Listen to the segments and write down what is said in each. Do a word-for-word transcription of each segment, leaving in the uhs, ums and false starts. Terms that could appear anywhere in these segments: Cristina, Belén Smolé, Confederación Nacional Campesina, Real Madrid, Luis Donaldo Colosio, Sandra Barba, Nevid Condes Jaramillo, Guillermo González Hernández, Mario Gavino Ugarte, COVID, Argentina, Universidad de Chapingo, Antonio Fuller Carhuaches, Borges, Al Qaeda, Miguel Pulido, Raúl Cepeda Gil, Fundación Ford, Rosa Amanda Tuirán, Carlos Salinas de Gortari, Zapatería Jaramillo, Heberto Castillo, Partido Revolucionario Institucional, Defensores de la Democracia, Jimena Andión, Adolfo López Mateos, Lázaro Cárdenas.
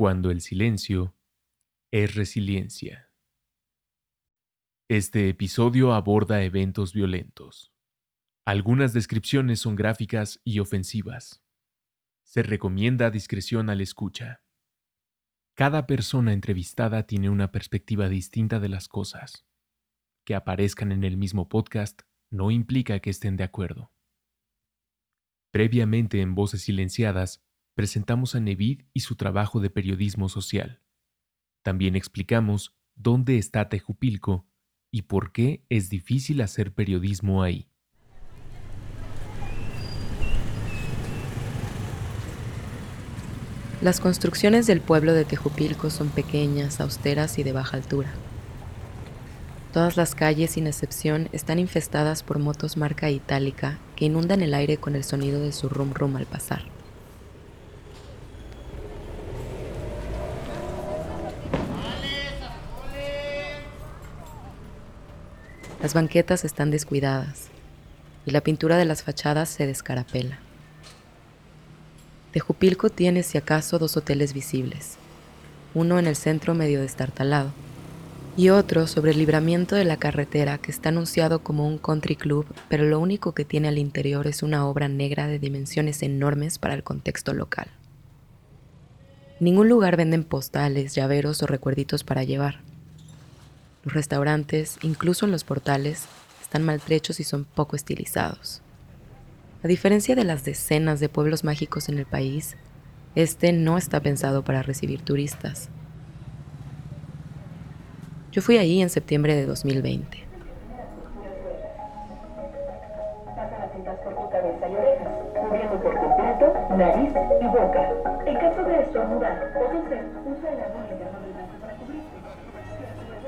Cuando el silencio es resiliencia. Este episodio aborda eventos violentos. Algunas descripciones son gráficas y ofensivas. Se recomienda discreción al escucha. Cada persona entrevistada tiene una perspectiva distinta de las cosas. Que aparezcan en el mismo podcast no implica que estén de acuerdo. Previamente en Voces Silenciadas, presentamos a Nevid y su trabajo de periodismo social. También explicamos dónde está Tejupilco y por qué es difícil hacer periodismo ahí. Las construcciones del pueblo de Tejupilco son pequeñas, austeras y de baja altura. Todas las calles, sin excepción, están infestadas por motos marca Italika que inundan el aire con el sonido de su rum rum al pasar. Las banquetas están descuidadas y la pintura de las fachadas se descarapela. Tejupilco tiene, si acaso, dos hoteles visibles, uno en el centro medio destartalado y otro sobre el libramiento de la carretera que está anunciado como un country club, pero lo único que tiene al interior es una obra negra de dimensiones enormes para el contexto local. En ningún lugar venden postales, llaveros o recuerditos para llevar. Los restaurantes, incluso en los portales, están maltrechos y son poco estilizados. A diferencia de las decenas de pueblos mágicos en el país, este no está pensado para recibir turistas. Yo fui ahí en septiembre de dos mil veinte.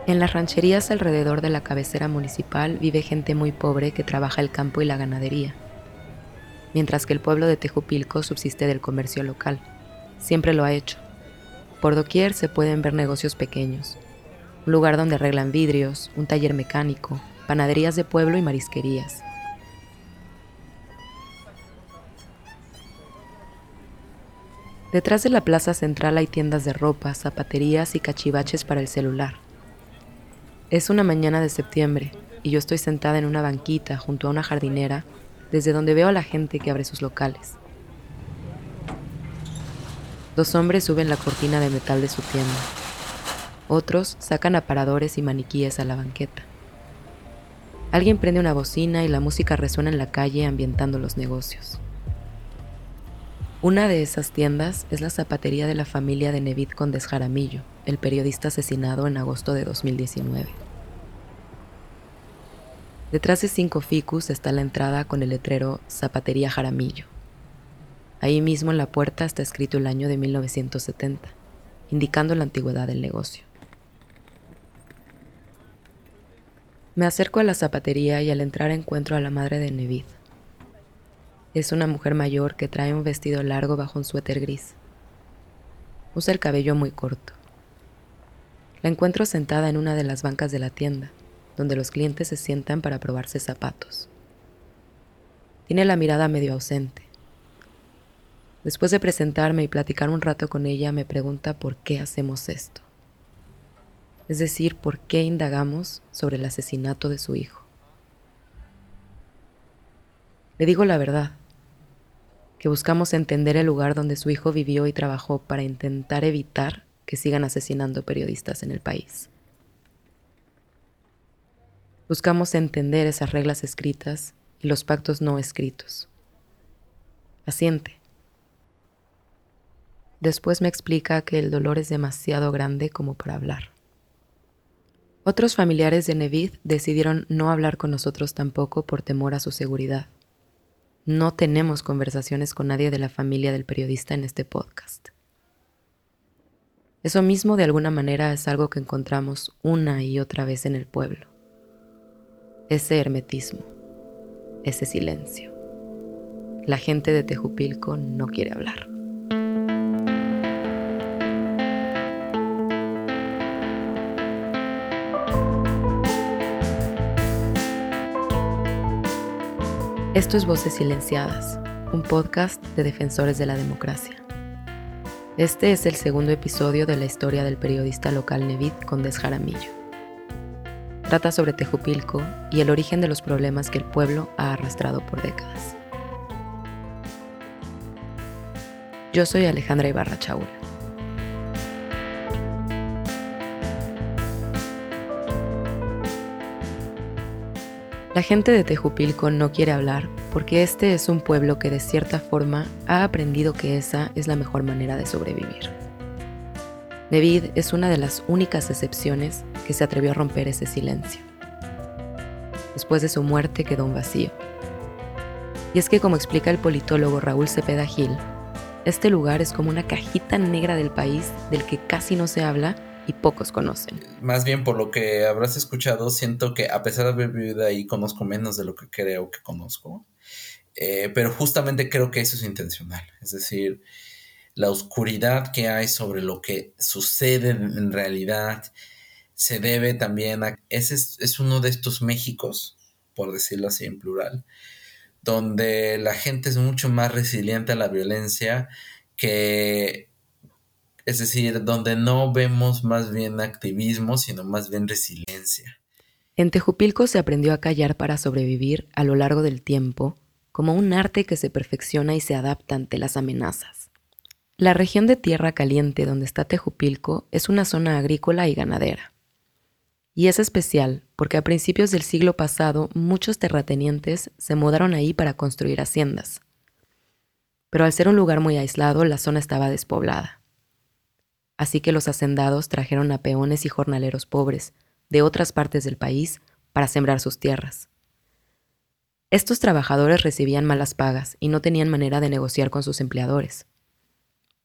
En las rancherías alrededor de la cabecera municipal vive gente muy pobre que trabaja el campo y la ganadería, mientras que el pueblo de Tejupilco subsiste del comercio local. Siempre lo ha hecho. Por doquier se pueden ver negocios pequeños, un lugar donde arreglan vidrios, un taller mecánico, panaderías de pueblo y marisquerías. Detrás de la plaza central hay tiendas de ropa, zapaterías y cachivaches para el celular. Es una mañana de septiembre y yo estoy sentada en una banquita junto a una jardinera desde donde veo a la gente que abre sus locales. Dos hombres suben la cortina de metal de su tienda. Otros sacan aparadores y maniquíes a la banqueta. Alguien prende una bocina y la música resuena en la calle ambientando los negocios. Una de esas tiendas es la zapatería de la familia de Nevid Condes Jaramillo, el periodista asesinado en agosto de dos mil diecinueve. Detrás de cinco ficus está la entrada con el letrero Zapatería Jaramillo. Ahí mismo en la puerta está escrito el año de mil novecientos setenta, indicando la antigüedad del negocio. Me acerco a la zapatería y al entrar encuentro a la madre de Nevid. Es una mujer mayor que trae un vestido largo bajo un suéter gris. Usa el cabello muy corto. La encuentro sentada en una de las bancas de la tienda, donde los clientes se sientan para probarse zapatos. Tiene la mirada medio ausente. Después de presentarme y platicar un rato con ella, me pregunta por qué hacemos esto. Es decir, por qué indagamos sobre el asesinato de su hijo. Le digo la verdad, que buscamos entender el lugar donde su hijo vivió y trabajó para intentar evitar que sigan asesinando periodistas en el país. Buscamos entender esas reglas escritas y los pactos no escritos. Asiente. Después me explica que el dolor es demasiado grande como para hablar. Otros familiares de Nevid decidieron no hablar con nosotros tampoco por temor a su seguridad. No tenemos conversaciones con nadie de la familia del periodista en este podcast. Eso mismo, de alguna manera, es algo que encontramos una y otra vez en el pueblo. Ese hermetismo, ese silencio. La gente de Tejupilco no quiere hablar. Esto es Voces Silenciadas, un podcast de Defensores de la Democracia. Este es el segundo episodio de la historia del periodista local Nevid Condes Jaramillo. Trata sobre Tejupilco y el origen de los problemas que el pueblo ha arrastrado por décadas. Yo soy Alejandra Ibarra Chaul. La gente de Tejupilco no quiere hablar porque este es un pueblo que de cierta forma ha aprendido que esa es la mejor manera de sobrevivir. Nevid es una de las únicas excepciones que se atrevió a romper ese silencio. Después de su muerte quedó un vacío. Y es que, como explica el politólogo Raúl Cepeda Gil, este lugar es como una cajita negra del país del que casi no se habla y pocos conocen. Más bien, por lo que habrás escuchado, siento que a pesar de haber vivido ahí, conozco menos de lo que creo que conozco. Eh, pero justamente creo que eso es intencional. Es decir, la oscuridad que hay sobre lo que sucede en realidad se debe también a... Ese es, es uno de estos Méxicos, por decirlo así en plural, donde la gente es mucho más resiliente a la violencia que... Es decir, donde no vemos más bien activismo, sino más bien resiliencia. En Tejupilco se aprendió a callar para sobrevivir a lo largo del tiempo, como un arte que se perfecciona y se adapta ante las amenazas. La región de Tierra Caliente, donde está Tejupilco, es una zona agrícola y ganadera. Y es especial porque a principios del siglo pasado muchos terratenientes se mudaron ahí para construir haciendas. Pero al ser un lugar muy aislado, la zona estaba despoblada. Así que los hacendados trajeron a peones y jornaleros pobres de otras partes del país para sembrar sus tierras. Estos trabajadores recibían malas pagas y no tenían manera de negociar con sus empleadores.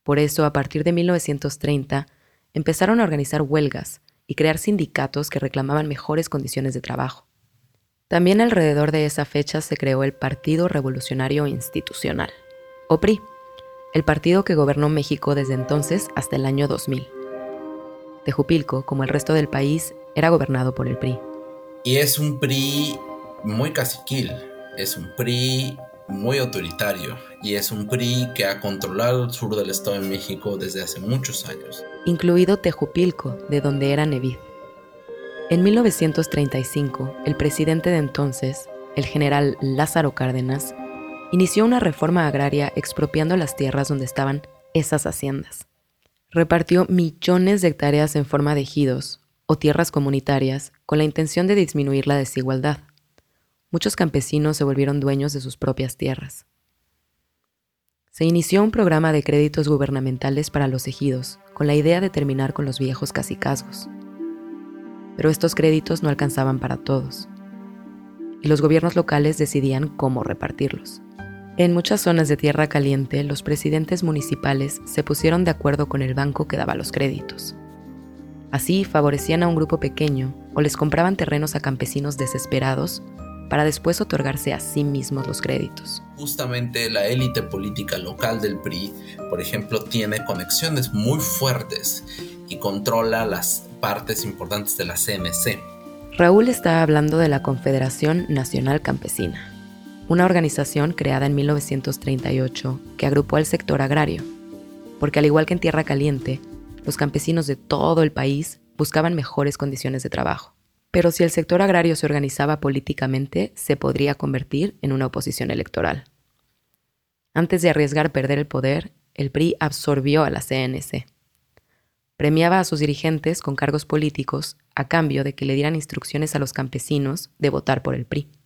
Por eso, a partir de mil novecientos treinta, empezaron a organizar huelgas y crear sindicatos que reclamaban mejores condiciones de trabajo. También alrededor de esa fecha se creó el Partido Revolucionario Institucional, o P R I. El partido que gobernó México desde entonces hasta el año dos mil. Tejupilco, como el resto del país, era gobernado por el P R I. Y es un P R I muy caciquil, es un P R I muy autoritario, y es un P R I que ha controlado el sur del Estado de México desde hace muchos años. Incluido Tejupilco, de donde era Nevid. En mil novecientos treinta y cinco, el presidente de entonces, el general Lázaro Cárdenas, inició una reforma agraria expropiando las tierras donde estaban esas haciendas. Repartió millones de hectáreas en forma de ejidos o tierras comunitarias con la intención de disminuir la desigualdad. Muchos campesinos se volvieron dueños de sus propias tierras. Se inició un programa de créditos gubernamentales para los ejidos con la idea de terminar con los viejos cacicazgos. Pero estos créditos no alcanzaban para todos, y los gobiernos locales decidían cómo repartirlos. En muchas zonas de Tierra Caliente, los presidentes municipales se pusieron de acuerdo con el banco que daba los créditos. Así favorecían a un grupo pequeño o les compraban terrenos a campesinos desesperados para después otorgarse a sí mismos los créditos. Justamente la élite política local del P R I, por ejemplo, tiene conexiones muy fuertes y controla las partes importantes de la C N C. Raúl está hablando de la Confederación Nacional Campesina, una organización creada en mil novecientos treinta y ocho que agrupó al sector agrario, porque al igual que en Tierra Caliente, los campesinos de todo el país buscaban mejores condiciones de trabajo. Pero si el sector agrario se organizaba políticamente, se podría convertir en una oposición electoral. Antes de arriesgar perder el poder, el P R I absorbió a la C N C. Premiaba a sus dirigentes con cargos políticos a cambio de que le dieran instrucciones a los campesinos de votar por el P R I.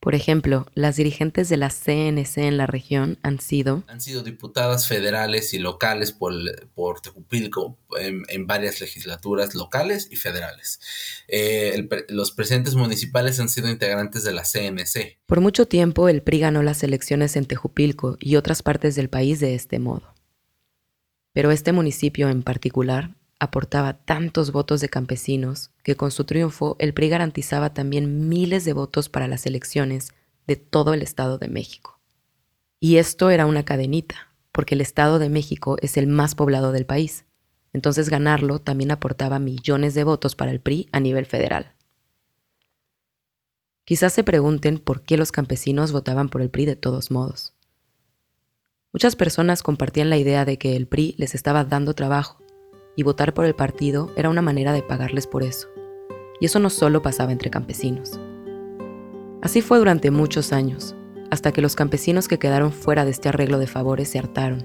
Por ejemplo, las dirigentes de la C N C en la región han sido... Han sido diputadas federales y locales por, por Tejupilco en, en varias legislaturas locales y federales. Eh, el, los presidentes municipales han sido integrantes de la C N C. Por mucho tiempo, el P R I ganó las elecciones en Tejupilco y otras partes del país de este modo. Pero este municipio en particular aportaba tantos votos de campesinos que con su triunfo el P R I garantizaba también miles de votos para las elecciones de todo el Estado de México. Y esto era una cadenita, porque el Estado de México es el más poblado del país. Entonces ganarlo también aportaba millones de votos para el P R I a nivel federal. Quizás se pregunten por qué los campesinos votaban por el P R I de todos modos. Muchas personas compartían la idea de que el P R I les estaba dando trabajo y votar por el partido era una manera de pagarles por eso. Y eso no solo pasaba entre campesinos. Así fue durante muchos años, hasta que los campesinos que quedaron fuera de este arreglo de favores se hartaron.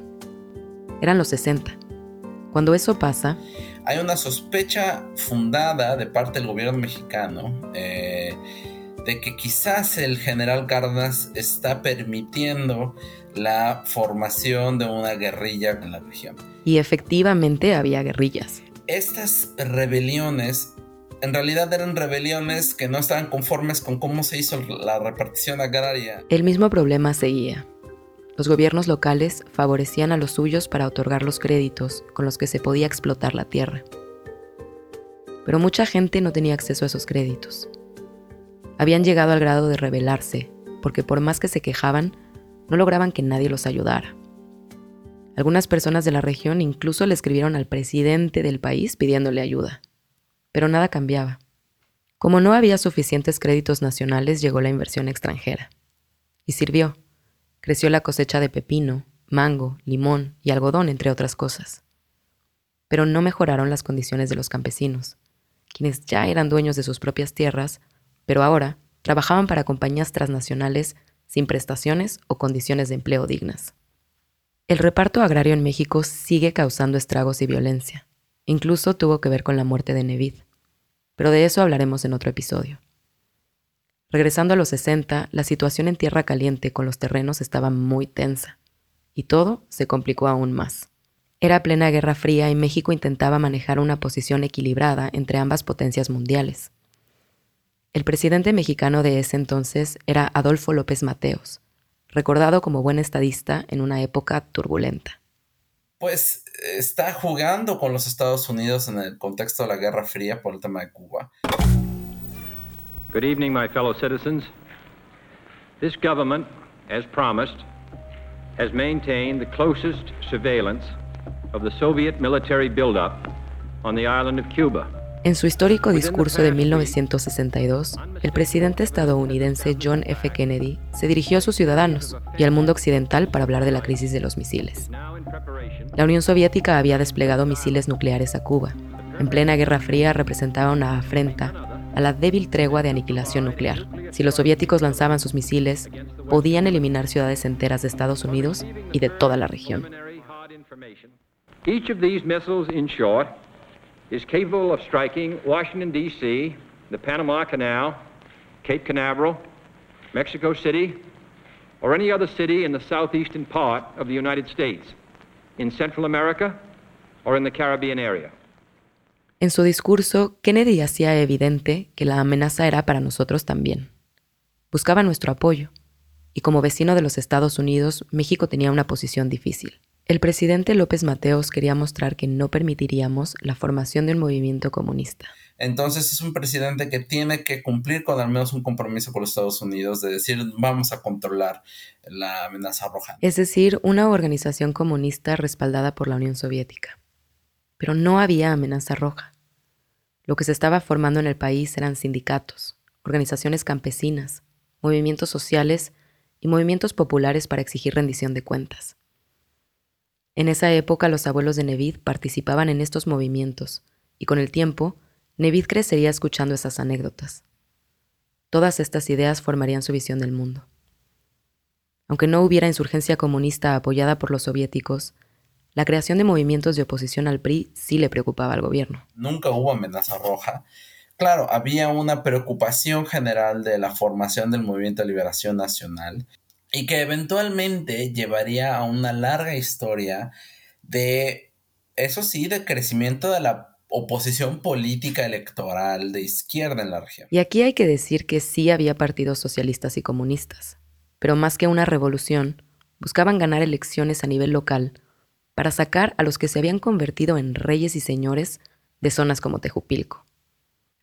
Eran los sesenta. Cuando eso pasa... Hay una sospecha fundada de parte del gobierno mexicano eh, de que quizás el general Cárdenas está permitiendo la formación de una guerrilla en la región. Y efectivamente había guerrillas. Estas rebeliones... En realidad eran rebeliones que no estaban conformes con cómo se hizo la repartición agraria. El mismo problema seguía. Los gobiernos locales favorecían a los suyos para otorgar los créditos con los que se podía explotar la tierra. Pero mucha gente no tenía acceso a esos créditos. Habían llegado al grado de rebelarse, porque por más que se quejaban, no lograban que nadie los ayudara. Algunas personas de la región incluso le escribieron al presidente del país pidiéndole ayuda. Pero nada cambiaba. Como no había suficientes créditos nacionales, llegó la inversión extranjera. Y sirvió. Creció la cosecha de pepino, mango, limón y algodón, entre otras cosas. Pero no mejoraron las condiciones de los campesinos, quienes ya eran dueños de sus propias tierras, pero ahora trabajaban para compañías transnacionales sin prestaciones o condiciones de empleo dignas. El reparto agrario en México sigue causando estragos y violencia. Incluso tuvo que ver con la muerte de Nevid, pero de eso hablaremos en otro episodio. Regresando a los sesenta, la situación en Tierra Caliente con los terrenos estaba muy tensa, y todo se complicó aún más. Era plena Guerra Fría y México intentaba manejar una posición equilibrada entre ambas potencias mundiales. El presidente mexicano de ese entonces era Adolfo López Mateos, recordado como buen estadista en una época turbulenta. Pues está jugando con los Estados Unidos en el contexto de la Guerra Fría por el tema de Cuba. Good evening, my fellow citizens. This government, as promised, has maintained the closest surveillance of the Soviet military buildup on the island of Cuba. En su histórico discurso de mil novecientos sesenta y dos, el presidente estadounidense John F. Kennedy se dirigió a sus ciudadanos y al mundo occidental para hablar de la crisis de los misiles. La Unión Soviética había desplegado misiles nucleares a Cuba. En plena Guerra Fría representaba una afrenta a la débil tregua de aniquilación nuclear. Si los soviéticos lanzaban sus misiles, podían eliminar ciudades enteras de Estados Unidos y de toda la región. Each of these missiles, in short, is capable of striking Washington, D C, the Panama Canal, Cape Canaveral, Mexico City, or any other city in the southeastern part of the United States, in Central America, or in the Caribbean area. En su discurso, Kennedy hacía evidente que la amenaza era para nosotros también. Buscaba nuestro apoyo, y como vecino de los Estados Unidos, México tenía una posición difícil. El presidente López Mateos quería mostrar que no permitiríamos la formación de un movimiento comunista. Entonces es un presidente que tiene que cumplir con al menos un compromiso con los Estados Unidos de decir vamos a controlar la amenaza roja. Es decir, una organización comunista respaldada por la Unión Soviética. Pero no había amenaza roja. Lo que se estaba formando en el país eran sindicatos, organizaciones campesinas, movimientos sociales y movimientos populares para exigir rendición de cuentas. En esa época los abuelos de Nevid participaban en estos movimientos y con el tiempo Nevid crecería escuchando esas anécdotas. Todas estas ideas formarían su visión del mundo. Aunque no hubiera insurgencia comunista apoyada por los soviéticos, la creación de movimientos de oposición al P R I sí le preocupaba al gobierno. Nunca hubo amenaza roja. Claro, había una preocupación general de la formación del Movimiento de Liberación Nacional, y que eventualmente llevaría a una larga historia de, eso sí, de crecimiento de la oposición política electoral de izquierda en la región. Y aquí hay que decir que sí había partidos socialistas y comunistas, pero más que una revolución, buscaban ganar elecciones a nivel local para sacar a los que se habían convertido en reyes y señores de zonas como Tejupilco.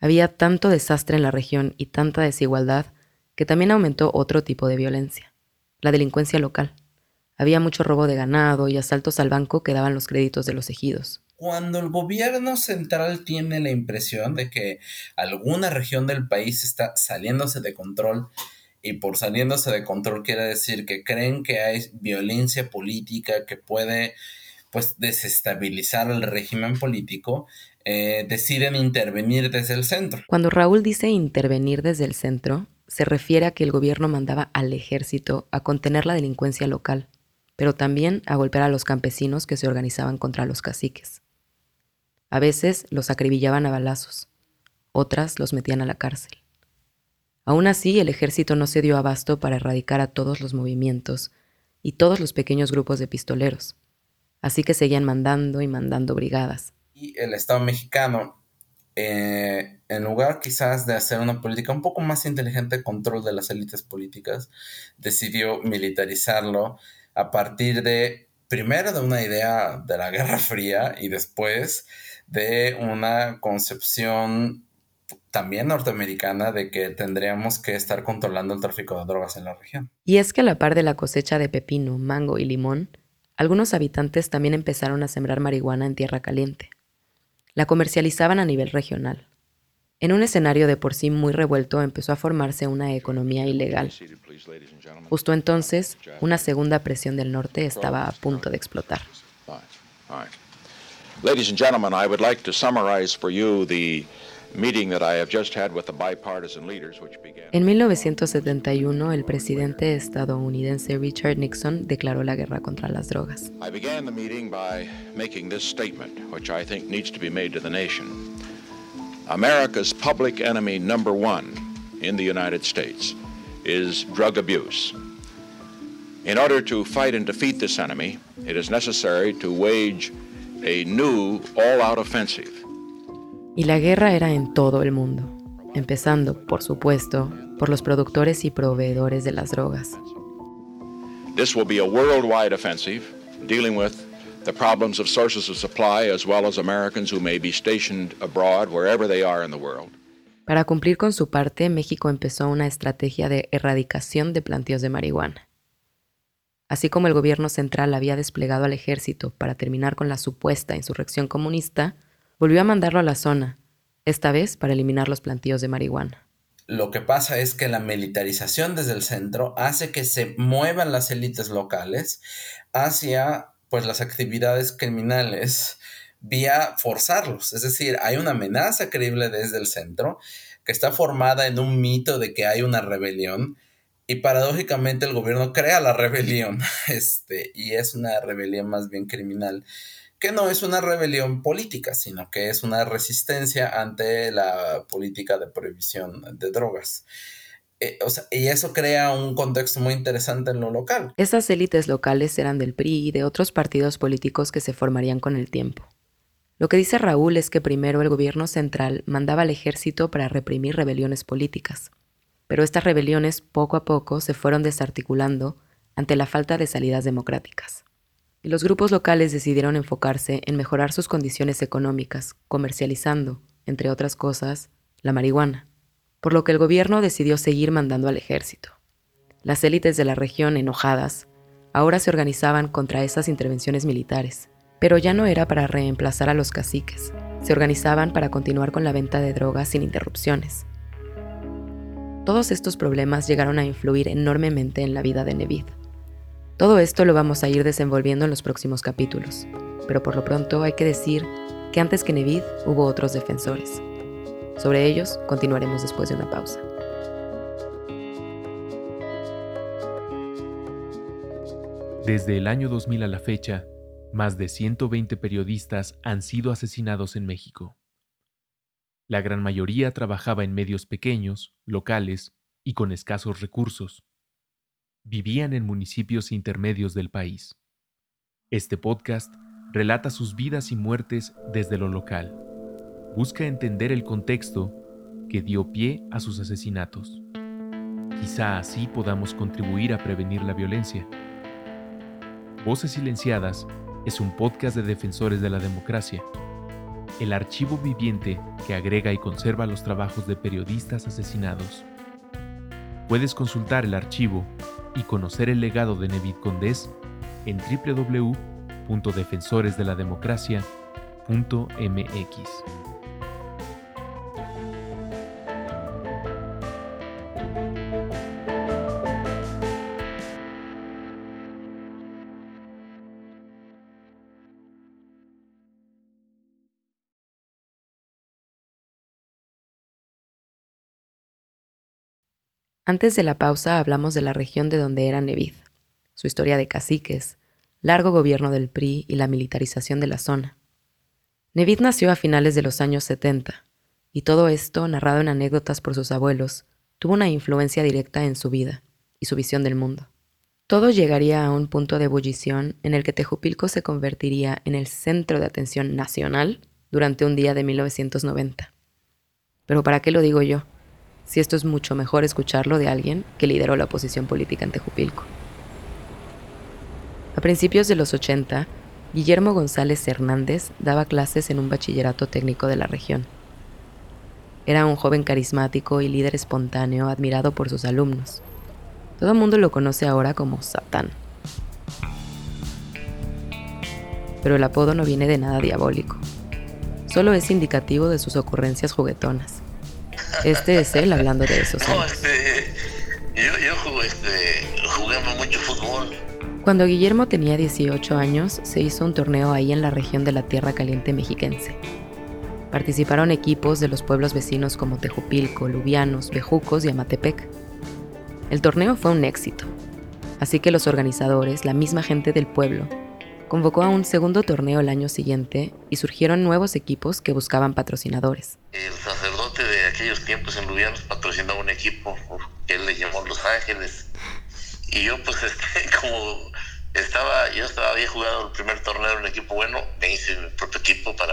Había tanto desastre en la región y tanta desigualdad que también aumentó otro tipo de violencia. La delincuencia local. Había mucho robo de ganado y asaltos al banco que daban los créditos de los ejidos. Cuando el gobierno central tiene la impresión de que alguna región del país está saliéndose de control, y por saliéndose de control quiere decir que creen que hay violencia política que puede pues desestabilizar el régimen político, eh, deciden intervenir desde el centro. Cuando Raúl dice intervenir desde el centro, se refiere a que el gobierno mandaba al ejército a contener la delincuencia local, pero también a golpear a los campesinos que se organizaban contra los caciques. A veces los acribillaban a balazos, otras los metían a la cárcel. Aún así, el ejército no se dio abasto para erradicar a todos los movimientos y todos los pequeños grupos de pistoleros, así que seguían mandando y mandando brigadas. Y el Estado mexicano, eh, en lugar quizás de hacer una política un poco más inteligente de control de las élites políticas, decidió militarizarlo a partir de, primero de una idea de la Guerra Fría y después de una concepción también norteamericana de que tendríamos que estar controlando el tráfico de drogas en la región. Y es que a la par de la cosecha de pepino, mango y limón, algunos habitantes también empezaron a sembrar marihuana en Tierra Caliente. La comercializaban a nivel regional. En un escenario de por sí muy revuelto empezó a formarse una economía ilegal. Justo entonces, una segunda presión del norte estaba a punto de explotar. En mil novecientos setenta y uno, el presidente estadounidense Richard Nixon declaró la guerra contra las drogas. America's public enemy number one in the United States is drug abuse. In order to fight and defeat this enemy, it is necessary to wage a new all-out offensive. Y la guerra era en todo el mundo, empezando, por supuesto, por los productores y proveedores de las drogas. This will be a worldwide offensive dealing with the problems of sources of supply, as well as Americans who may be stationed abroad, wherever they are in the world. Para cumplir con su parte, México empezó una estrategia de erradicación de plantíos de marihuana. Así como el gobierno central había desplegado al ejército para terminar con la supuesta insurrección comunista, volvió a mandarlo a la zona, esta vez para eliminar los plantíos de marihuana. Lo que pasa es que la militarización desde el centro hace que se muevan las élites locales hacia pues las actividades criminales vía forzarlos. Es decir, hay una amenaza creíble desde el centro que está formada en un mito de que hay una rebelión y paradójicamente el gobierno crea la rebelión este, y es una rebelión más bien criminal, que no es una rebelión política, sino que es una resistencia ante la política de prohibición de drogas. Eh, o sea, y eso crea un contexto muy interesante en lo local. Esas élites locales eran del P R I y de otros partidos políticos que se formarían con el tiempo. Lo que dice Raúl es que primero el gobierno central mandaba al ejército para reprimir rebeliones políticas, pero estas rebeliones poco a poco se fueron desarticulando ante la falta de salidas democráticas. Y los grupos locales decidieron enfocarse en mejorar sus condiciones económicas, comercializando, entre otras cosas, la marihuana. Por lo que el gobierno decidió seguir mandando al ejército. Las élites de la región, enojadas, ahora se organizaban contra esas intervenciones militares, pero ya no era para reemplazar a los caciques, se organizaban para continuar con la venta de drogas sin interrupciones. Todos estos problemas llegaron a influir enormemente en la vida de Nevid. Todo esto lo vamos a ir desenvolviendo en los próximos capítulos, pero por lo pronto hay que decir que antes que Nevid hubo otros defensores. Sobre ellos continuaremos después de una pausa. Desde el año dos mil a la fecha, más de ciento veinte periodistas han sido asesinados en México. La gran mayoría trabajaba en medios pequeños, locales y con escasos recursos. Vivían en municipios intermedios del país. Este podcast relata sus vidas y muertes desde lo local. Busca entender el contexto que dio pie a sus asesinatos. Quizá así podamos contribuir a prevenir la violencia. Voces Silenciadas es un podcast de Defensores de la Democracia, el archivo viviente que agrega y conserva los trabajos de periodistas asesinados. Puedes consultar el archivo y conocer el legado de Nevid Condes en doble u doble u doble u punto defensores de la democracia punto m x. Antes de la pausa hablamos de la región de donde era Nevid, su historia de caciques, largo gobierno del P R I y la militarización de la zona. Nevid nació a finales de los años setenta, y todo esto, narrado en anécdotas por sus abuelos, tuvo una influencia directa en su vida y su visión del mundo. Todo llegaría a un punto de ebullición en el que Tejupilco se convertiría en el centro de atención nacional durante un día de mil novecientos noventa. Pero ¿para qué lo digo yo? Si esto es mucho mejor escucharlo de alguien que lideró la oposición política en Tejupilco. A principios de los ochenta, Guillermo González Hernández daba clases en un bachillerato técnico de la región. Era un joven carismático y líder espontáneo admirado por sus alumnos. Todo el mundo lo conoce ahora como Satán. Pero el apodo no viene de nada diabólico. Solo es indicativo de sus ocurrencias juguetonas. Este es él hablando de esos años. No, este, yo yo jugué, este, jugaba mucho fútbol. Cuando Guillermo tenía dieciocho años, se hizo un torneo ahí en la región de la Tierra Caliente mexiquense. Participaron equipos de los pueblos vecinos como Tejupilco, Lubianos, Bejucos y Amatepec. El torneo fue un éxito, así que los organizadores, la misma gente del pueblo, convocó a un segundo torneo el año siguiente y surgieron nuevos equipos que buscaban patrocinadores. El sacerdote de aquellos tiempos en Lubianos patrocinaba un equipo que él le llamó Los Ángeles. Y yo pues este, como estaba, yo estaba había jugado el primer torneo en un equipo bueno, me hice mi propio equipo para...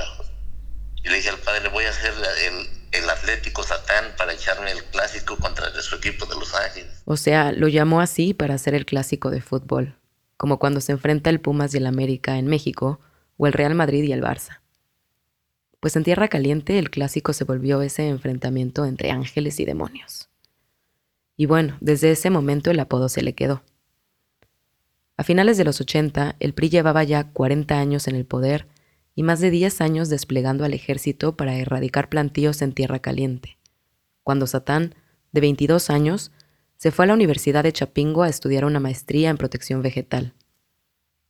Y le dije al padre, le voy a hacer el, el Atlético Satán para echarme el clásico contra el de su equipo de Los Ángeles. O sea, lo llamó así para hacer el clásico de fútbol, como cuando se enfrenta el Pumas y el América en México, o el Real Madrid y el Barça. Pues en Tierra Caliente el clásico se volvió ese enfrentamiento entre ángeles y demonios. Y bueno, desde ese momento el apodo se le quedó. A finales de los ochenta, el P R I llevaba ya cuarenta años en el poder y más de diez años desplegando al ejército para erradicar plantíos en Tierra Caliente, cuando Satán, de veintidós años, se fue a la Universidad de Chapingo a estudiar una maestría en protección vegetal.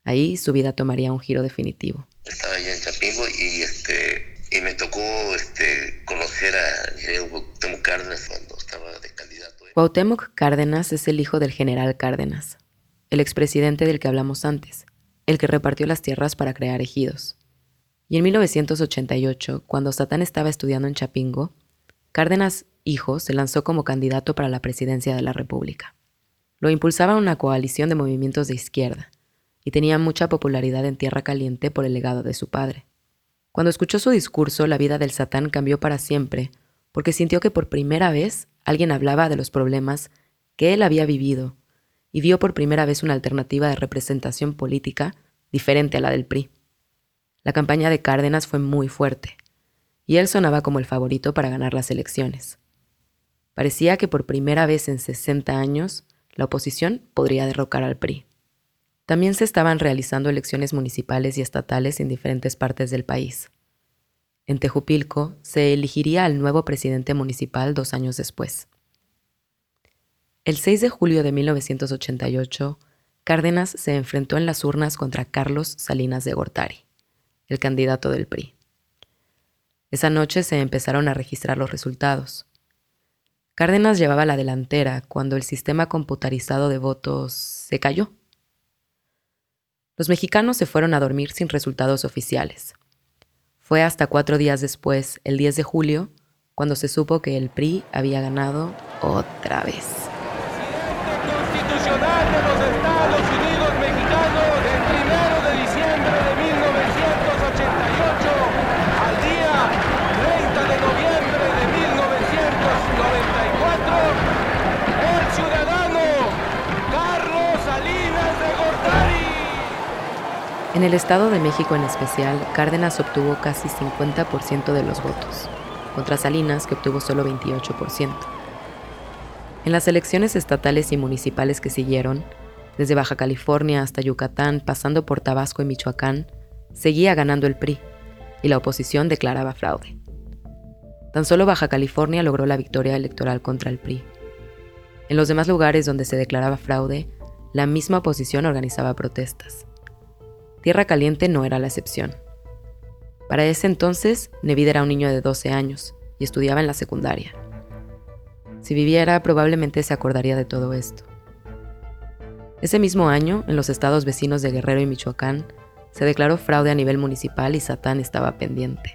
Ahí su vida tomaría un giro definitivo. Estaba allá en Chapingo y, este, y me tocó este, conocer a Cuauhtémoc Cárdenas cuando estaba de candidato. Cuauhtémoc Cárdenas es el hijo del general Cárdenas, el expresidente del que hablamos antes, el que repartió las tierras para crear ejidos. Y en mil novecientos ochenta y ocho, cuando Satán estaba estudiando en Chapingo, Cárdenas, hijo, se lanzó como candidato para la presidencia de la República. Lo impulsaba una coalición de movimientos de izquierda y tenía mucha popularidad en Tierra Caliente por el legado de su padre. Cuando escuchó su discurso, la vida del Satán cambió para siempre porque sintió que por primera vez alguien hablaba de los problemas que él había vivido y vio por primera vez una alternativa de representación política diferente a la del P R I. La campaña de Cárdenas fue muy fuerte, y él sonaba como el favorito para ganar las elecciones. Parecía que por primera vez en sesenta años, la oposición podría derrocar al P R I. También se estaban realizando elecciones municipales y estatales en diferentes partes del país. En Tejupilco, se elegiría al nuevo presidente municipal dos años después. El seis de julio de mil novecientos ochenta y ocho, Cárdenas se enfrentó en las urnas contra Carlos Salinas de Gortari, el candidato del P R I. Esa noche se empezaron a registrar los resultados. Cárdenas llevaba la delantera cuando el sistema computarizado de votos se cayó. Los mexicanos se fueron a dormir sin resultados oficiales. Fue hasta cuatro días después, el diez de julio, cuando se supo que el P R I había ganado otra vez. Presidente constitucional de los Estados Unidos mexicanos, el primero de diciembre de mil novecientos ochenta y ocho al día treinta de noviembre de mil novecientos noventa y cuatro, el ciudadano Carlos Salinas de Gortari. En el Estado de México en especial, Cárdenas obtuvo casi cincuenta por ciento de los votos, contra Salinas, que obtuvo solo veintiocho por ciento. En las elecciones estatales y municipales que siguieron, desde Baja California hasta Yucatán, pasando por Tabasco y Michoacán, seguía ganando el P R I, y la oposición declaraba fraude. Tan solo Baja California logró la victoria electoral contra el P R I. En los demás lugares donde se declaraba fraude, la misma oposición organizaba protestas. Tierra Caliente no era la excepción. Para ese entonces, Nevid era un niño de doce años y estudiaba en la secundaria. Si viviera, probablemente se acordaría de todo esto. Ese mismo año, en los estados vecinos de Guerrero y Michoacán, se declaró fraude a nivel municipal y Satán estaba pendiente.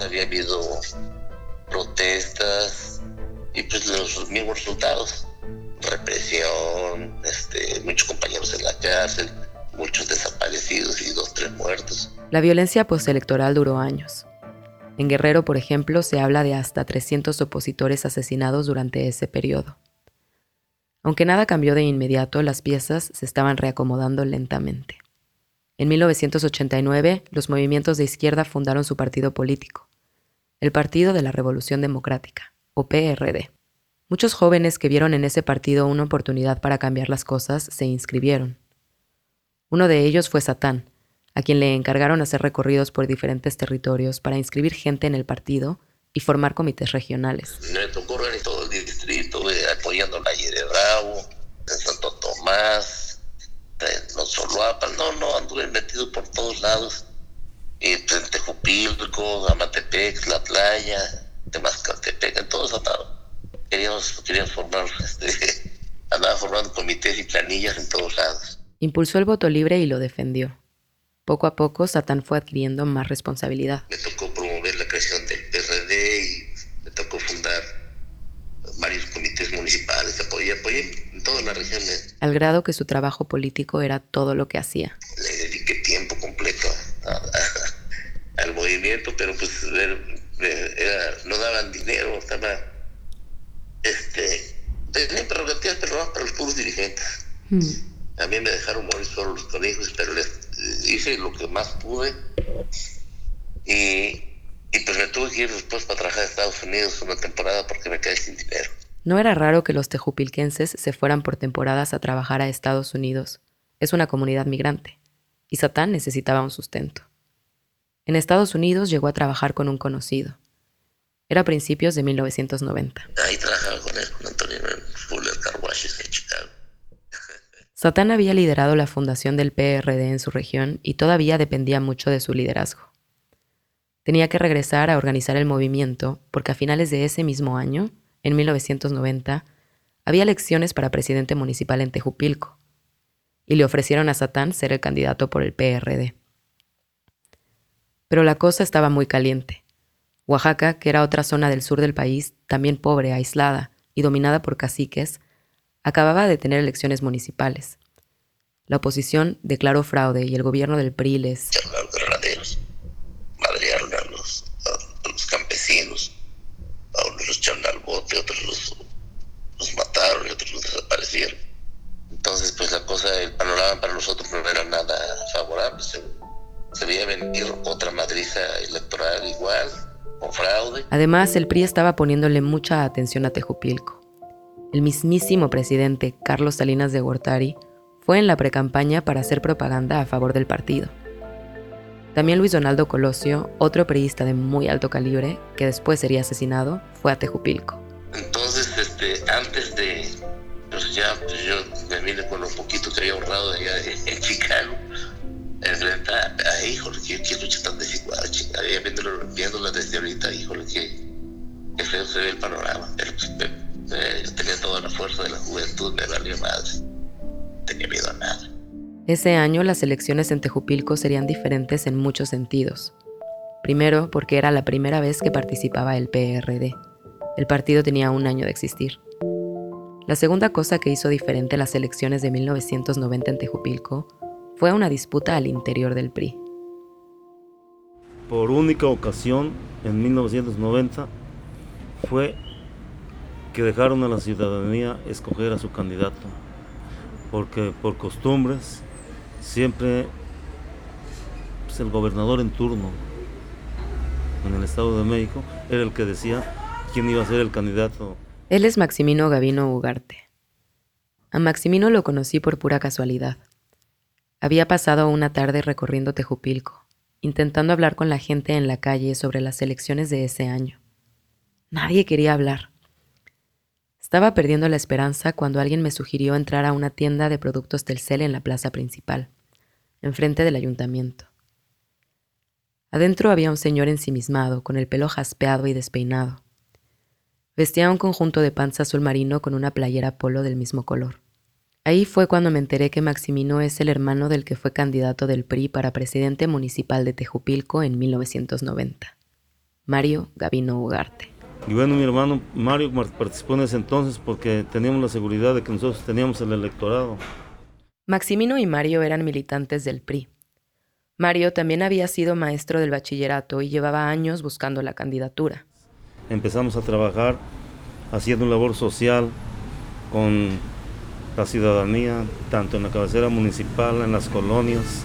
Había habido protestas y pues los mismos resultados. Represión, este, muchos compañeros en la cárcel, muchos desaparecidos y dos, tres muertos. La violencia postelectoral duró años. En Guerrero, por ejemplo, se habla de hasta trescientos opositores asesinados durante ese periodo. Aunque nada cambió de inmediato, las piezas se estaban reacomodando lentamente. En mil novecientos ochenta y nueve, los movimientos de izquierda fundaron su partido político, el Partido de la Revolución Democrática, o P R D. Muchos jóvenes que vieron en ese partido una oportunidad para cambiar las cosas se inscribieron. Uno de ellos fue Satán, a quien le encargaron hacer recorridos por diferentes territorios para inscribir gente en el partido y formar comités regionales. Me tocó organizar todo el distrito, apoyando a Valle Bravo, en Santo Tomás, en Los Soloapan, no, no, anduve metido por todos lados, en Tejupilco, Amatepec, La Playa, Temazcaltepec, en todos atados. Queríamos, queríamos formar, este, andaba formando comités y planillas en todos lados. Impulsó el voto libre y lo defendió. Poco a poco, Satán fue adquiriendo más responsabilidad. Me tocó promover la creación del P R D y me tocó fundar varios comités municipales, apoyé, apoyé en todas las regiones. Al grado que su trabajo político era todo lo que hacía. Le dediqué tiempo completo a, a, al movimiento, pero pues era, no daban dinero, estaba... Este, tenían prerrogativas, pero no para los puros dirigentes. Hmm. A mí me dejaron morir solo los conejos, pero les hice lo que más pude y, y pues me tuve que ir después para trabajar a Estados Unidos una temporada porque me quedé sin dinero. No era raro que los tejupilquenses se fueran por temporadas a trabajar a Estados Unidos. Es una comunidad migrante y Satán necesitaba un sustento. En Estados Unidos llegó a trabajar con un conocido. Era a principios de mil novecientos noventa. Ahí trabajaba con él, con Antonio Fuller Carhuaches de Chicago. Satán había liderado la fundación del P R D en su región y todavía dependía mucho de su liderazgo. Tenía que regresar a organizar el movimiento porque a finales de ese mismo año, en mil novecientos noventa, había elecciones para presidente municipal en Tejupilco y le ofrecieron a Satán ser el candidato por el P R D. Pero la cosa estaba muy caliente. Oaxaca, que era otra zona del sur del país, también pobre, aislada y dominada por caciques, acababa de tener elecciones municipales. La oposición declaró fraude y el gobierno del P R I les... a los ganaderos, madrearon a los, a los campesinos, a unos los echaron al bote, otros los, los mataron y otros los desaparecieron. Entonces, pues la cosa, el panorama para nosotros no era nada favorable. Se, se veía venir otra madriza electoral igual, con fraude. Además, el P R I estaba poniéndole mucha atención a Tejupilco. El mismísimo presidente, Carlos Salinas de Gortari, fue en la precampaña para hacer propaganda a favor del partido. También Luis Donaldo Colosio, otro priista de muy alto calibre, que después sería asesinado, fue a Tejupilco. Entonces, este, antes de... Pues ya pues yo me vine con lo poquito que había ahorrado de allá en Chicago. Enfrentar, ay, híjole, qué, qué lucha tan desigual, chingada. Viéndola, viéndola desde ahorita, híjole, qué, qué feo se ve el panorama. Pero pues... Me, Eh, yo tenía toda la fuerza de la juventud, me valió madre. No tenía miedo a nada. Ese año las elecciones en Tejupilco serían diferentes en muchos sentidos. Primero, porque era la primera vez que participaba el P R D. El partido tenía un año de existir. La segunda cosa que hizo diferente las elecciones de mil novecientos noventa en Tejupilco fue una disputa al interior del P R I. Por única ocasión, en mil novecientos noventa, fue... que dejaron a la ciudadanía escoger a su candidato, porque por costumbres siempre pues, el gobernador en turno en el Estado de México era el que decía quién iba a ser el candidato. Él es Maximino Gavino Ugarte. A Maximino lo conocí por pura casualidad. Había pasado una tarde recorriendo Tejupilco, intentando hablar con la gente en la calle sobre las elecciones de ese año. Nadie quería hablar. Estaba perdiendo la esperanza cuando alguien me sugirió entrar a una tienda de productos Telcel en la plaza principal, enfrente del ayuntamiento. Adentro había un señor ensimismado, con el pelo jaspeado y despeinado. Vestía un conjunto de panza azul marino con una playera polo del mismo color. Ahí fue cuando me enteré que Maximino es el hermano del que fue candidato del P R I para presidente municipal de Tejupilco en mil novecientos noventa, Mario Gavino Ugarte. Y bueno, mi hermano Mario participó en ese entonces porque teníamos la seguridad de que nosotros teníamos el electorado. Maximino y Mario eran militantes del P R I. Mario también había sido maestro del bachillerato y llevaba años buscando la candidatura. Empezamos a trabajar haciendo una labor social con la ciudadanía, tanto en la cabecera municipal, en las colonias,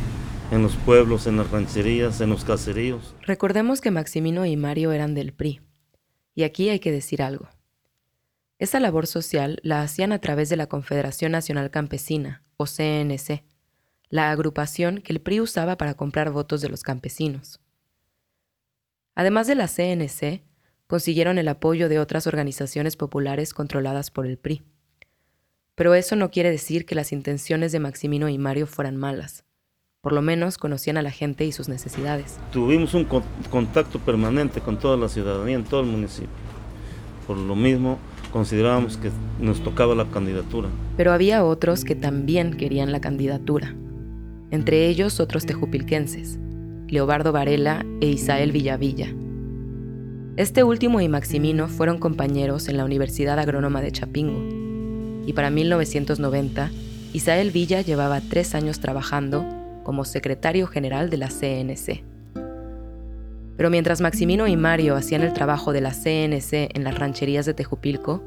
en los pueblos, en las rancherías, en los caseríos. Recordemos que Maximino y Mario eran del P R I. Y aquí hay que decir algo. Esa labor social la hacían a través de la Confederación Nacional Campesina, o C N C, la agrupación que el P R I usaba para comprar votos de los campesinos. Además de la C N C, consiguieron el apoyo de otras organizaciones populares controladas por el P R I. Pero eso no quiere decir que las intenciones de Maximino y Mario fueran malas. Por lo menos conocían a la gente y sus necesidades. Tuvimos un con- contacto permanente con toda la ciudadanía en todo el municipio. Por lo mismo, considerábamos que nos tocaba la candidatura. Pero había otros que también querían la candidatura. Entre ellos, otros tejupilquenses, Leobardo Varela e Isael Villavilla. Este último y Maximino fueron compañeros en la Universidad Agrónoma de Chapingo. Y para mil novecientos noventa, Isael Villa llevaba tres años trabajando como secretario general de la C N C. Pero mientras Maximino y Mario hacían el trabajo de la C N C en las rancherías de Tejupilco,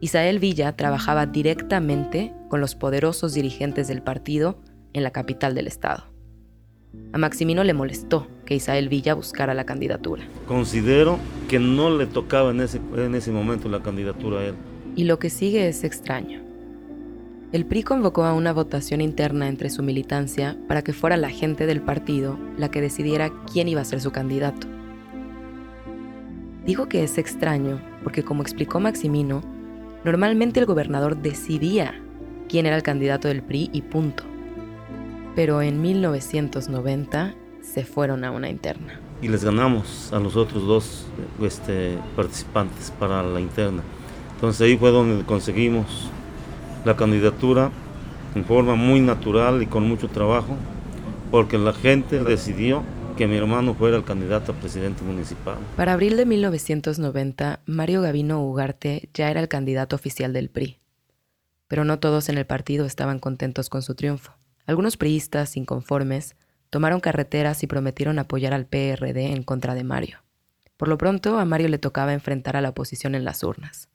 Isael Villa trabajaba directamente con los poderosos dirigentes del partido en la capital del estado. A Maximino le molestó que Isael Villa buscara la candidatura. Considero que no le tocaba en ese, en ese momento la candidatura a él. Y lo que sigue es extraño. El P R I convocó a una votación interna entre su militancia para que fuera la gente del partido la que decidiera quién iba a ser su candidato. Digo que es extraño porque, como explicó Maximino, normalmente el gobernador decidía quién era el candidato del P R I y punto. Pero en mil novecientos noventa se fueron a una interna. Y les ganamos a los otros dos este, participantes para la interna. Entonces ahí fue donde conseguimos la candidatura en forma muy natural y con mucho trabajo, porque la gente decidió que mi hermano fuera el candidato a presidente municipal. Para abril de mil novecientos noventa, Mario Gavino Ugarte ya era el candidato oficial del P R I. Pero no todos en el partido estaban contentos con su triunfo. Algunos priistas inconformes tomaron carreteras y prometieron apoyar al P R D en contra de Mario. Por lo pronto, a Mario le tocaba enfrentar a la oposición en las urnas.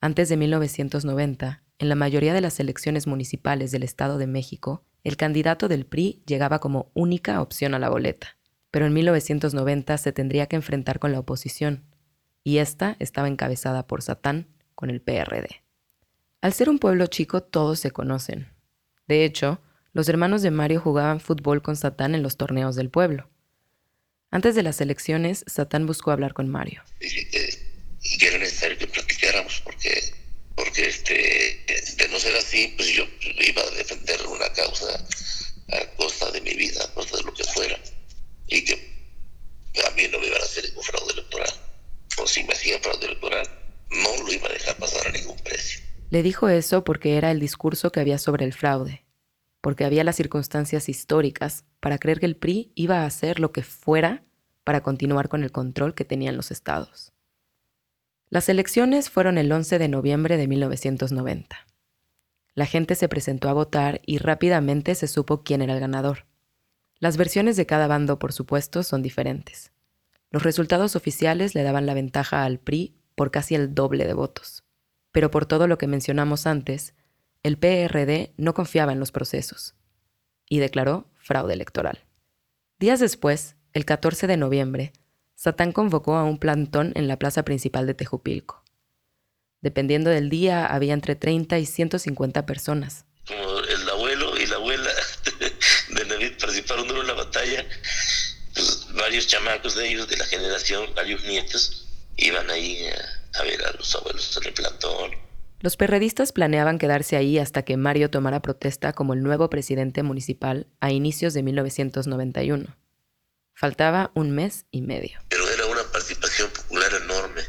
Antes de mil novecientos noventa, en la mayoría de las elecciones municipales del Estado de México, el candidato del P R I llegaba como única opción a la boleta. Pero en mil novecientos noventa se tendría que enfrentar con la oposición, y esta estaba encabezada por Satán con el P R D. Al ser un pueblo chico, todos se conocen. De hecho, los hermanos de Mario jugaban fútbol con Satán en los torneos del pueblo. Antes de las elecciones, Satán buscó hablar con Mario. Y que era necesario que platicáramos porque... porque este, de no ser así, pues yo iba a defender una causa a costa de mi vida, a costa de lo que fuera, y que a mí no me iban a hacer ningún fraude electoral, o si me hacían fraude electoral, no lo iba a dejar pasar a ningún precio. Le dijo eso porque era el discurso que había sobre el fraude, porque había las circunstancias históricas para creer que el P R I iba a hacer lo que fuera para continuar con el control que tenían los estados. Las elecciones fueron el once de noviembre de mil novecientos noventa. La gente se presentó a votar y rápidamente se supo quién era el ganador. Las versiones de cada bando, por supuesto, son diferentes. Los resultados oficiales le daban la ventaja al P R I por casi el doble de votos. Pero por todo lo que mencionamos antes, el P R D no confiaba en los procesos y declaró fraude electoral. Días después, el catorce de noviembre, Satán convocó a un plantón en la plaza principal de Tejupilco. Dependiendo del día, había entre treinta y ciento cincuenta personas. Como el abuelo y la abuela de Nevid participaron duro en la batalla, pues varios chamacos de ellos, de la generación, varios nietos, iban ahí a, a ver a los abuelos en el plantón. Los perredistas planeaban quedarse ahí hasta que Mario tomara protesta como el nuevo presidente municipal a inicios de mil novecientos noventa y uno. Faltaba un mes y medio. Pero era una participación popular enorme.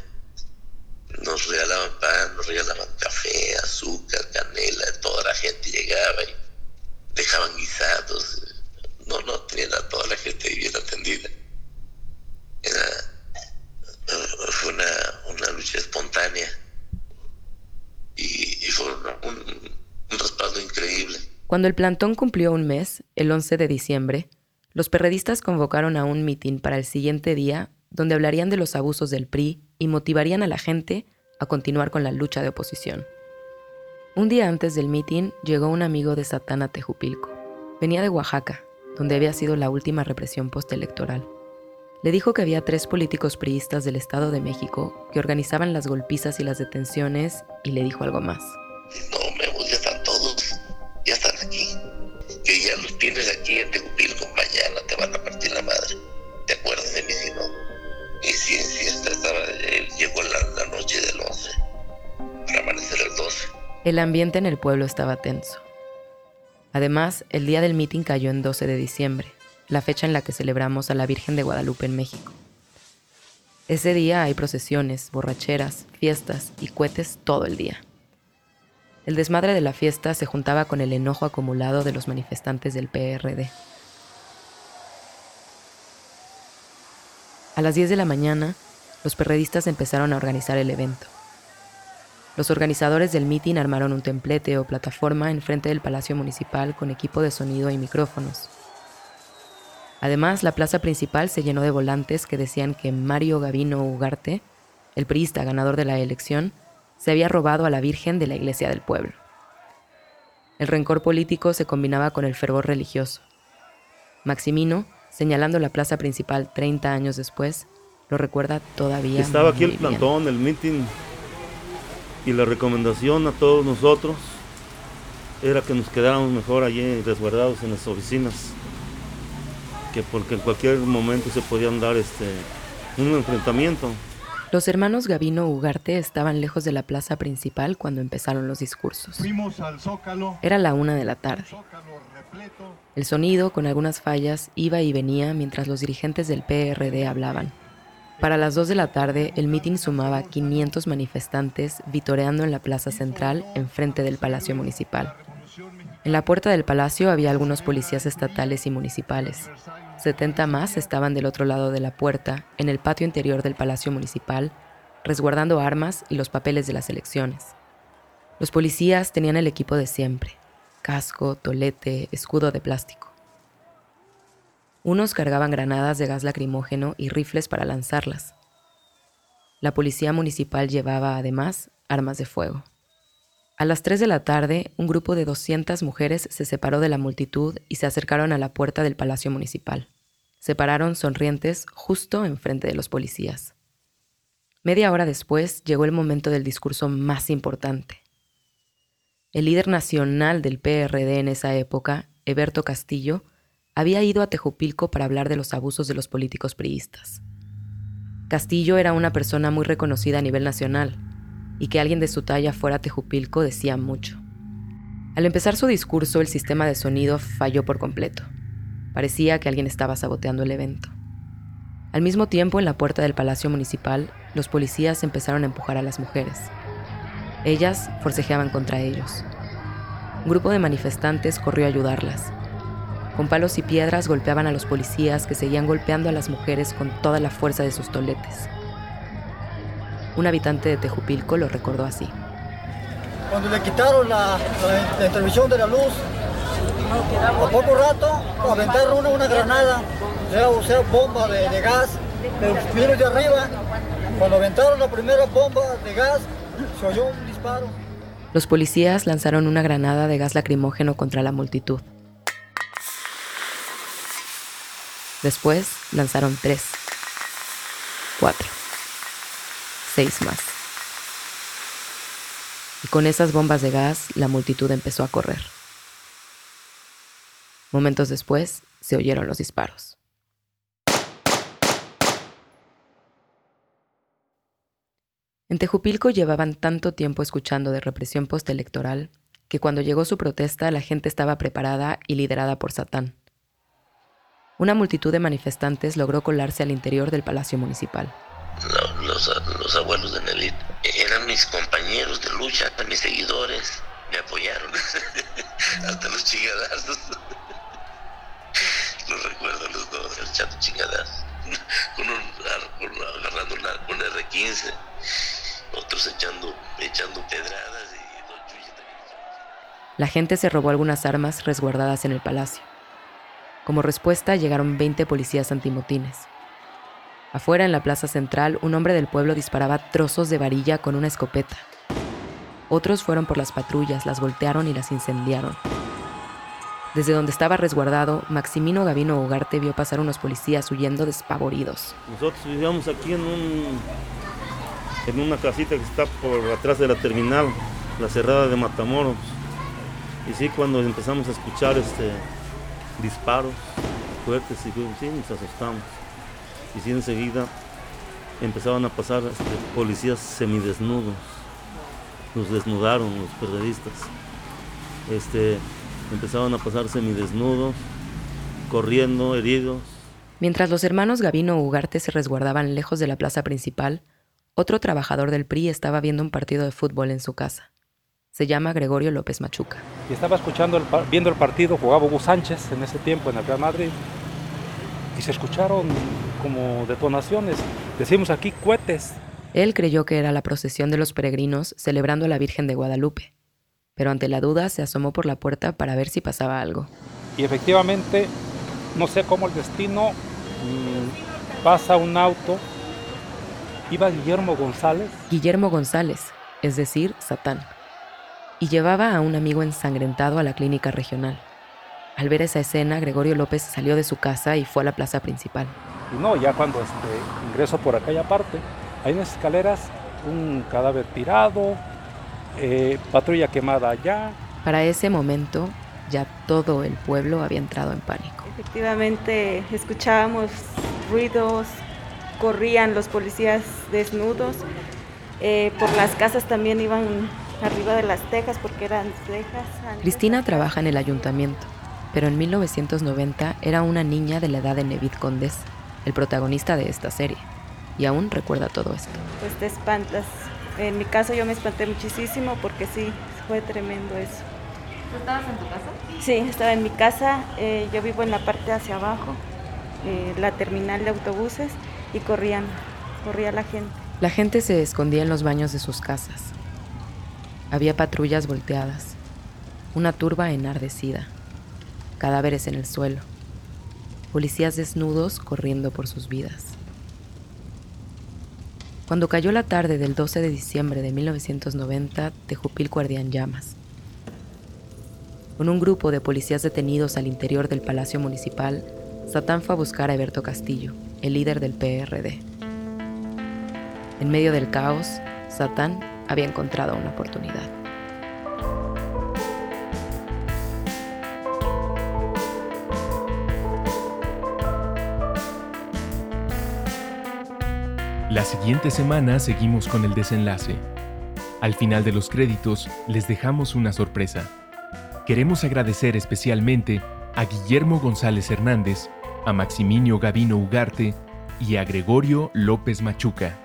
Nos regalaban espontánea y, y fue un, un respaldo increíble. Cuando el plantón cumplió un mes, el once de diciembre, los perredistas convocaron a un mitin para el siguiente día donde hablarían de los abusos del P R I y motivarían a la gente a continuar con la lucha de oposición. Un día antes del mitin llegó un amigo de Satán a Tejupilco. Venía de Oaxaca, donde había sido la última represión postelectoral. Le dijo que había tres políticos priistas del Estado de México que organizaban las golpizas y las detenciones, y le dijo algo más. No, me voy, ya están todos, ya están aquí. Que ya los tienes aquí en Tejupilco, mañana te van a partir la madre. ¿Te acuerdas de mí si no? Y si, si esta estaba, él llegó la, la noche del once, para amanecer el doce. El ambiente en el pueblo estaba tenso. Además, el día del mitin cayó en doce de diciembre, la fecha en la que celebramos a la Virgen de Guadalupe en México. Ese día hay procesiones, borracheras, fiestas y cohetes todo el día. El desmadre de la fiesta se juntaba con el enojo acumulado de los manifestantes del P R D. A las diez de la mañana, los perredistas empezaron a organizar el evento. Los organizadores del mitin armaron un templete o plataforma enfrente del Palacio Municipal con equipo de sonido y micrófonos. Además, la plaza principal se llenó de volantes que decían que Mario Gavino Ugarte, el priista ganador de la elección, se había robado a la Virgen de la Iglesia del Pueblo. El rencor político se combinaba con el fervor religioso. Maximino, señalando la plaza principal treinta años después, lo recuerda todavía. Estaba aquí el plantón, el mitin. Y la recomendación a todos nosotros era que nos quedáramos mejor allí resguardados en las oficinas, que porque en cualquier momento se podían dar este, un enfrentamiento. Los hermanos Gavino Ugarte estaban lejos de la plaza principal cuando empezaron los discursos. Fuimos al Zócalo. Era la una de la tarde. El sonido, con algunas fallas, iba y venía mientras los dirigentes del P R D hablaban. Para las dos de la tarde, el mitin sumaba quinientos manifestantes vitoreando en la plaza central enfrente del Palacio Municipal. En la puerta del palacio había algunos policías estatales y municipales. setenta más estaban del otro lado de la puerta, en el patio interior del Palacio Municipal, resguardando armas y los papeles de las elecciones. Los policías tenían el equipo de siempre: casco, tolete, escudo de plástico. Unos cargaban granadas de gas lacrimógeno y rifles para lanzarlas. La policía municipal llevaba, además, armas de fuego. A las tres de la tarde, un grupo de doscientas mujeres se separó de la multitud y se acercaron a la puerta del Palacio Municipal. Se pararon sonrientes justo enfrente de los policías. Media hora después, llegó el momento del discurso más importante. El líder nacional del P R D en esa época, Heberto Castillo, había ido a Tejupilco para hablar de los abusos de los políticos priistas. Castillo era una persona muy reconocida a nivel nacional, y que alguien de su talla fuera a Tejupilco decía mucho. Al empezar su discurso, el sistema de sonido falló por completo. Parecía que alguien estaba saboteando el evento. Al mismo tiempo, en la puerta del Palacio Municipal, los policías empezaron a empujar a las mujeres. Ellas forcejeaban contra ellos. Un grupo de manifestantes corrió a ayudarlas. Con palos y piedras golpeaban a los policías, que seguían golpeando a las mujeres con toda la fuerza de sus toletes. Un habitante de Tejupilco lo recordó así. Cuando le quitaron la, la, la intervención de la luz, a poco rato aventaron una, una granada, era o sea, bomba de, de gas, de los pinos de arriba. Cuando aventaron la primera bomba de gas, se oyó un disparo. Los policías lanzaron una granada de gas lacrimógeno contra la multitud. Después lanzaron tres, cuatro, seis más. Y con esas bombas de gas, la multitud empezó a correr. Momentos después, se oyeron los disparos. En Tejupilco llevaban tanto tiempo escuchando de represión postelectoral que cuando llegó su protesta, la gente estaba preparada y liderada por Satán. Una multitud de manifestantes logró colarse al interior del Palacio Municipal. Los, los, los abuelos de Nevid eran mis compañeros de lucha, mis seguidores, me apoyaron hasta los chingadazos. Los recuerdo a los dos, el chato chingadazo, con un, con, agarrando una, una erre quince, otros echando, echando pedradas. La gente se robó algunas armas resguardadas en el palacio. Como respuesta llegaron veinte policías antimotines. Afuera, en la plaza central, un hombre del pueblo disparaba trozos de varilla con una escopeta. Otros fueron por las patrullas, las voltearon y las incendiaron. Desde donde estaba resguardado, Maximino Gavino Ugarte vio pasar unos policías huyendo despavoridos. Nosotros vivíamos aquí en, un, en una casita que está por atrás de la terminal, la cerrada de Matamoros. Y sí, cuando empezamos a escuchar este, disparos fuertes, y sí, nos asustamos. Y sí, enseguida empezaban a pasar este, policías semidesnudos. Nos desnudaron los periodistas. Este, empezaban a pasar semidesnudos, corriendo, heridos. Mientras los hermanos Gavino Ugarte se resguardaban lejos de la plaza principal, otro trabajador del P R I estaba viendo un partido de fútbol en su casa. Se llama Gregorio López Machuca. Y estaba escuchando, el, viendo el partido, jugaba Hugo Sánchez en ese tiempo en el Real Madrid. Y se escucharon como detonaciones, decimos aquí cohetes. Él creyó que era la procesión de los peregrinos celebrando a la Virgen de Guadalupe. Pero ante la duda se asomó por la puerta para ver si pasaba algo. Y efectivamente, no sé cómo el destino, mmm, pasa un auto. Iba Guillermo González. Guillermo González, es decir, Satán. Y llevaba a un amigo ensangrentado a la clínica regional. Al ver esa escena, Gregorio López salió de su casa y fue a la plaza principal. Y no, ya cuando este, ingreso por aquella parte, hay unas escaleras, un cadáver tirado, eh, patrulla quemada allá. Para ese momento, ya todo el pueblo había entrado en pánico. Efectivamente, escuchábamos ruidos, corrían los policías desnudos, eh, por las casas también iban arriba de las tejas, porque eran tejas. Cristina trabaja en el ayuntamiento, pero en mil novecientos noventa era una niña de la edad de Nevid Condes, el protagonista de esta serie, y aún recuerda todo esto. Pues te espantas. En mi caso yo me espanté muchísimo porque sí, fue tremendo eso. ¿Tú estabas en tu casa? Sí, estaba en mi casa. Eh, yo vivo en la parte hacia abajo, eh, la terminal de autobuses, y corrían, corría la gente. La gente se escondía en los baños de sus casas. Había patrullas volteadas, una turba enardecida, cadáveres en el suelo, policías desnudos corriendo por sus vidas. Cuando cayó la tarde del doce de diciembre de mil novecientos noventa, Tejupilco ardía en llamas. Con un grupo de policías detenidos al interior del Palacio Municipal, Satán fue a buscar a Heberto Castillo, el líder del P R D. En medio del caos, Satán había encontrado una oportunidad. La siguiente semana seguimos con el desenlace. Al final de los créditos les dejamos una sorpresa. Queremos agradecer especialmente a Guillermo González Hernández, a Maximino Gavino Ugarte y a Gregorio López Machuca.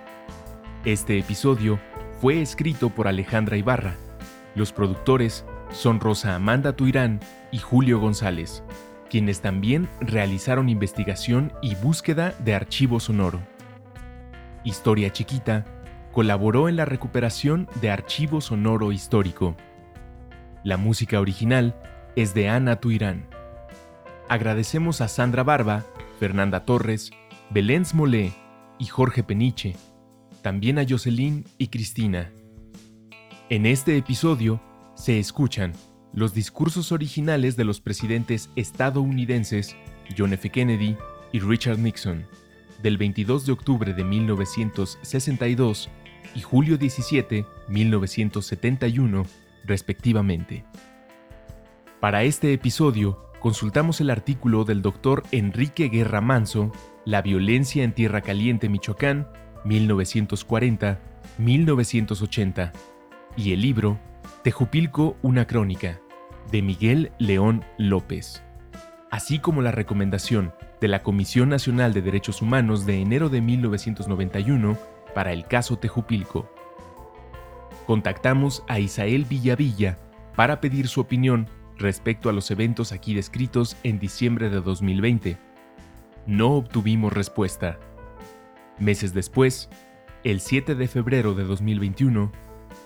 Este episodio fue escrito por Alejandra Ibarra. Los productores son Rosa Amanda Tuirán y Julio González, quienes también realizaron investigación y búsqueda de archivo sonoro. Historia Chiquita colaboró en la recuperación de archivo sonoro histórico. La música original es de Ana Tuirán. Agradecemos a Sandra Barba, Fernanda Torres, Belén Smolé y Jorge Peniche. También a Jocelyn y Cristina. En este episodio se escuchan los discursos originales de los presidentes estadounidenses John F. Kennedy y Richard Nixon, del veintidós de octubre de mil novecientos sesenta y dos y julio diecisiete de mil novecientos setenta y uno, respectivamente. Para este episodio consultamos el artículo del doctor Enrique Guerra Manso, La violencia en Tierra Caliente, Michoacán, mil novecientos cuarenta a mil novecientos ochenta, y el libro Tejupilco, una crónica, de Miguel León López, así como la recomendación de la Comisión Nacional de Derechos Humanos de enero de mil novecientos noventa y uno para el caso Tejupilco. Contactamos a Isael Villavilla para pedir su opinión respecto a los eventos aquí descritos en diciembre de dos mil veinte. No obtuvimos respuesta. Meses después, El siete de febrero de dos mil veintiuno,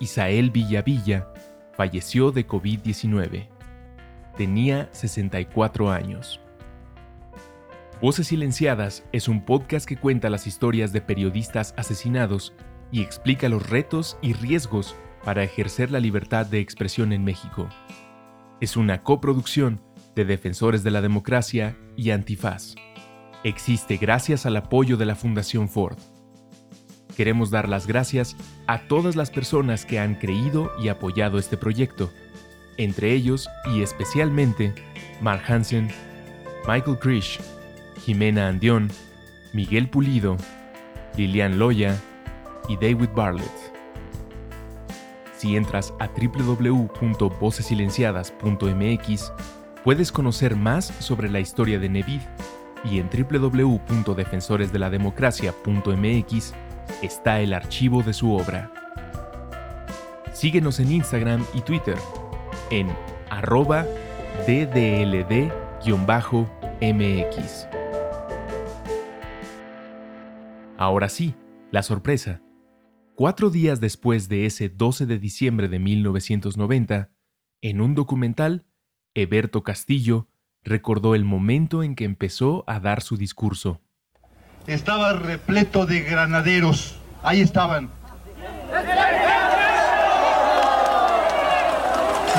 Isael Villavilla falleció de COVID diecinueve. Tenía sesenta y cuatro años. Voces Silenciadas es un podcast que cuenta las historias de periodistas asesinados y explica los retos y riesgos para ejercer la libertad de expresión en México. Es una coproducción de Defensores de la Democracia y Antifaz. Existe gracias al apoyo de la Fundación Ford. Queremos dar las gracias a todas las personas que han creído y apoyado este proyecto, entre ellos y especialmente Mark Hansen, Michael Krish, Jimena Andión, Miguel Pulido, Lilian Loya y David Bartlett. Si entras a doble u doble u doble u punto voces silenciadas punto m x, puedes conocer más sobre la historia de Nevid, y en doble u doble u doble u punto defensores de la democracia punto m x está el archivo de su obra. Síguenos en Instagram y Twitter en arroba d d l d guión bajo m x. Ahora sí, la sorpresa. Cuatro días después de ese doce de diciembre de mil novecientos noventa, en un documental, Heberto Castillo recordó el momento en que empezó a dar su discurso. Estaba repleto de granaderos. Ahí estaban.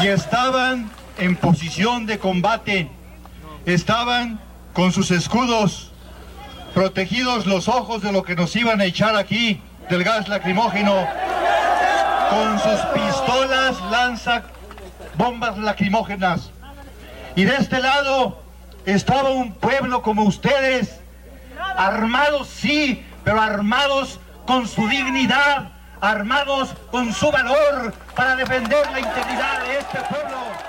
Y estaban en posición de combate. Estaban con sus escudos, protegidos los ojos de lo que nos iban a echar aquí, del gas lacrimógeno, con sus pistolas, lanza, bombas lacrimógenas. Y de este lado estaba un pueblo como ustedes, armados sí, pero armados con su dignidad, armados con su valor para defender la integridad de este pueblo.